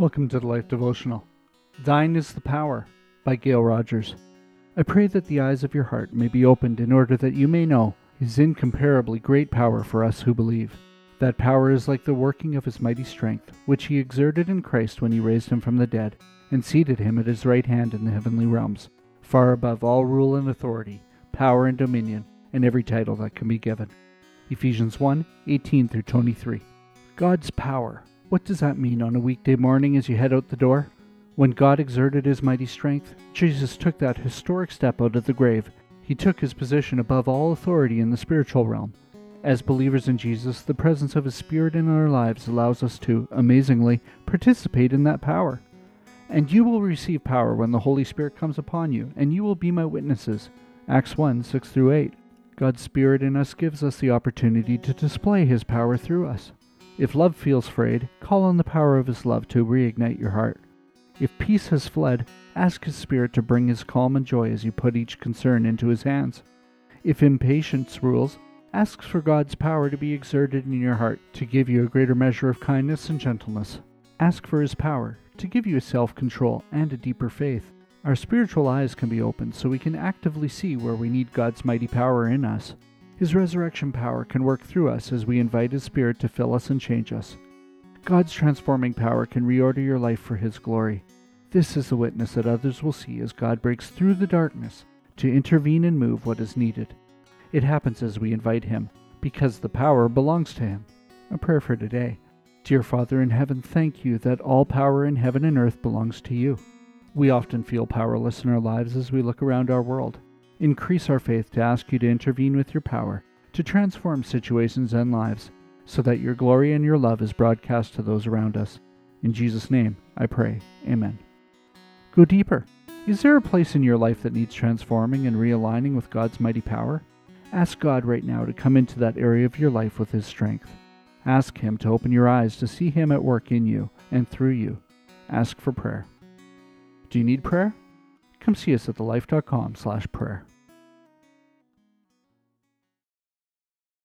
Welcome to the Life Devotional. Thine is the Power by Gail Rodgers. I pray that the eyes of your heart may be opened in order that you may know His incomparably great power for us who believe. That power is like the working of His mighty strength, which He exerted in Christ when He raised Him from the dead and seated Him at His right hand in the heavenly realms, far above all rule and authority, power and dominion, and every title that can be given. Ephesians 1:18-23. God's power. What does that mean on a weekday morning as you head out the door? When God exerted His mighty strength, Jesus took that historic step out of the grave. He took His position above all authority in the spiritual realm. As believers in Jesus, the presence of His Spirit in our lives allows us to, amazingly, participate in that power. And you will receive power when the Holy Spirit comes upon you, and you will be my witnesses. Acts 1:6-8. God's Spirit in us gives us the opportunity to display His power through us. If love feels frayed, call on the power of His love to reignite your heart. If peace has fled, ask His Spirit to bring His calm and joy as you put each concern into His hands. If impatience rules, ask for God's power to be exerted in your heart to give you a greater measure of kindness and gentleness. Ask for His power to give you self-control and a deeper faith. Our spiritual eyes can be opened so we can actively see where we need God's mighty power in us. His resurrection power can work through us as we invite His Spirit to fill us and change us. God's transforming power can reorder your life for His glory. This is the witness that others will see as God breaks through the darkness to intervene and move what is needed. It happens as we invite Him, because the power belongs to Him. A prayer for today. Dear Father in heaven, thank You that all power in heaven and earth belongs to You. We often feel powerless in our lives as we look around our world. Increase our faith to ask You to intervene with Your power, to transform situations and lives, so that Your glory and Your love is broadcast to those around us. In Jesus' name, I pray. Amen. Go deeper. Is there a place in your life that needs transforming and realigning with God's mighty power? Ask God right now to come into that area of your life with His strength. Ask Him to open your eyes to see Him at work in you and through you. Ask for prayer. Do you need prayer? Come see us at TheLife.com/prayer.